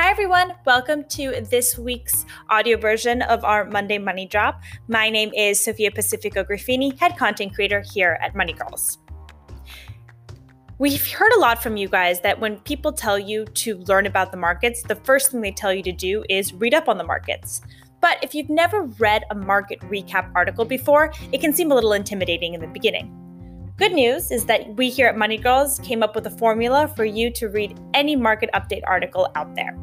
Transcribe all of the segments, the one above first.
Hi everyone, welcome to this week's audio version of our Monday Money Drop. My name is Sofia Pacifico Graffini, head content creator here at Money Girls. We've heard a lot from you guys that when people tell you to learn about the markets, the first thing they tell you to do is read up on the markets. But if you've never read a market recap article before, it can seem a little intimidating in the beginning. Good news is that we here at Money Girls came up with a formula for you to read any market update article out there.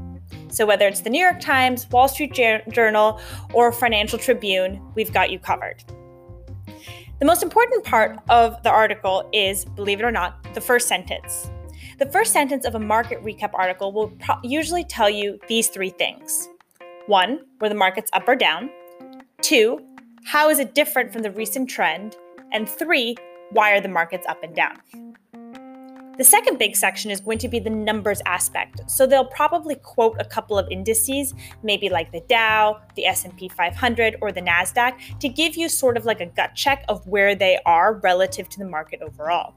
So whether it's the New York Times, Wall Street Journal, or Financial Tribune, we've got you covered. The most important part of the article is, believe it or not, the first sentence. The first sentence of a market recap article will usually tell you these three things. 1, were the markets up or down? 2, how is it different from the recent trend? And 3, why are the markets up and down? The second big section is going to be the numbers aspect. So they'll probably quote a couple of indices, maybe like the Dow, the S&P 500, or the NASDAQ, to give you sort of like a gut check of where they are relative to the market overall.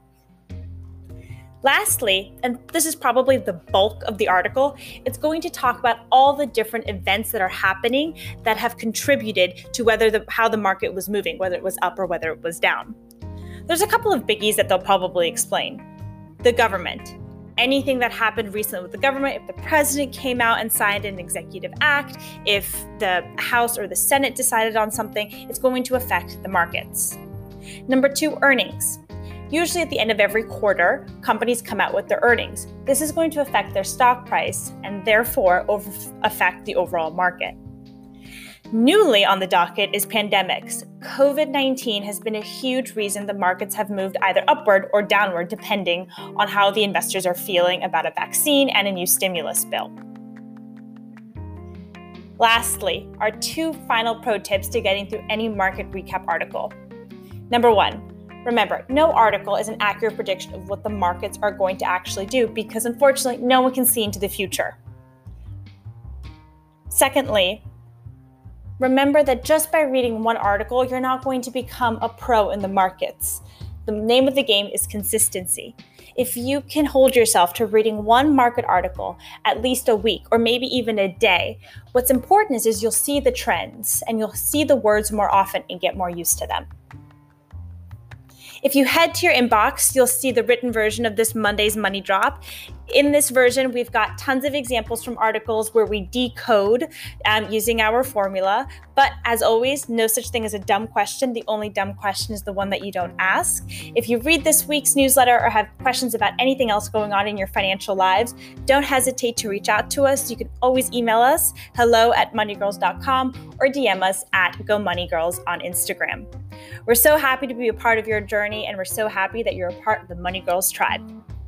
Lastly, and this is probably the bulk of the article, it's going to talk about all the different events that are happening that have contributed to how the market was moving, whether it was up or whether it was down. There's a couple of biggies that they'll probably explain. The government. Anything that happened recently with the government, if the president came out and signed an executive act, if the House or the Senate decided on something, it's going to affect the markets. Number 2, earnings. Usually at the end of every quarter, companies come out with their earnings. This is going to affect their stock price and therefore affect the overall market. Newly on the docket is pandemics. COVID-19 has been a huge reason the markets have moved either upward or downward, depending on how the investors are feeling about a vaccine and a new stimulus bill. Lastly, our 2 final pro tips to getting through any market recap article. Number 1, remember, no article is an accurate prediction of what the markets are going to actually do because unfortunately, no one can see into the future. Secondly, remember that just by reading one article, you're not going to become a pro in the markets. The name of the game is consistency. If you can hold yourself to reading one market article at least a week or maybe even a day, what's important is you'll see the trends and you'll see the words more often and get more used to them. If you head to your inbox, you'll see the written version of this Monday's Money Drop. In this version, we've got tons of examples from articles where we decode using our formula. But as always, no such thing as a dumb question. The only dumb question is the one that you don't ask. If you read this week's newsletter or have questions about anything else going on in your financial lives, don't hesitate to reach out to us. You can always email us, hello@moneygirls.com, or DM us at GoMoneyGirls on Instagram. We're so happy to be a part of your journey, and we're so happy that you're a part of the Money Girls tribe.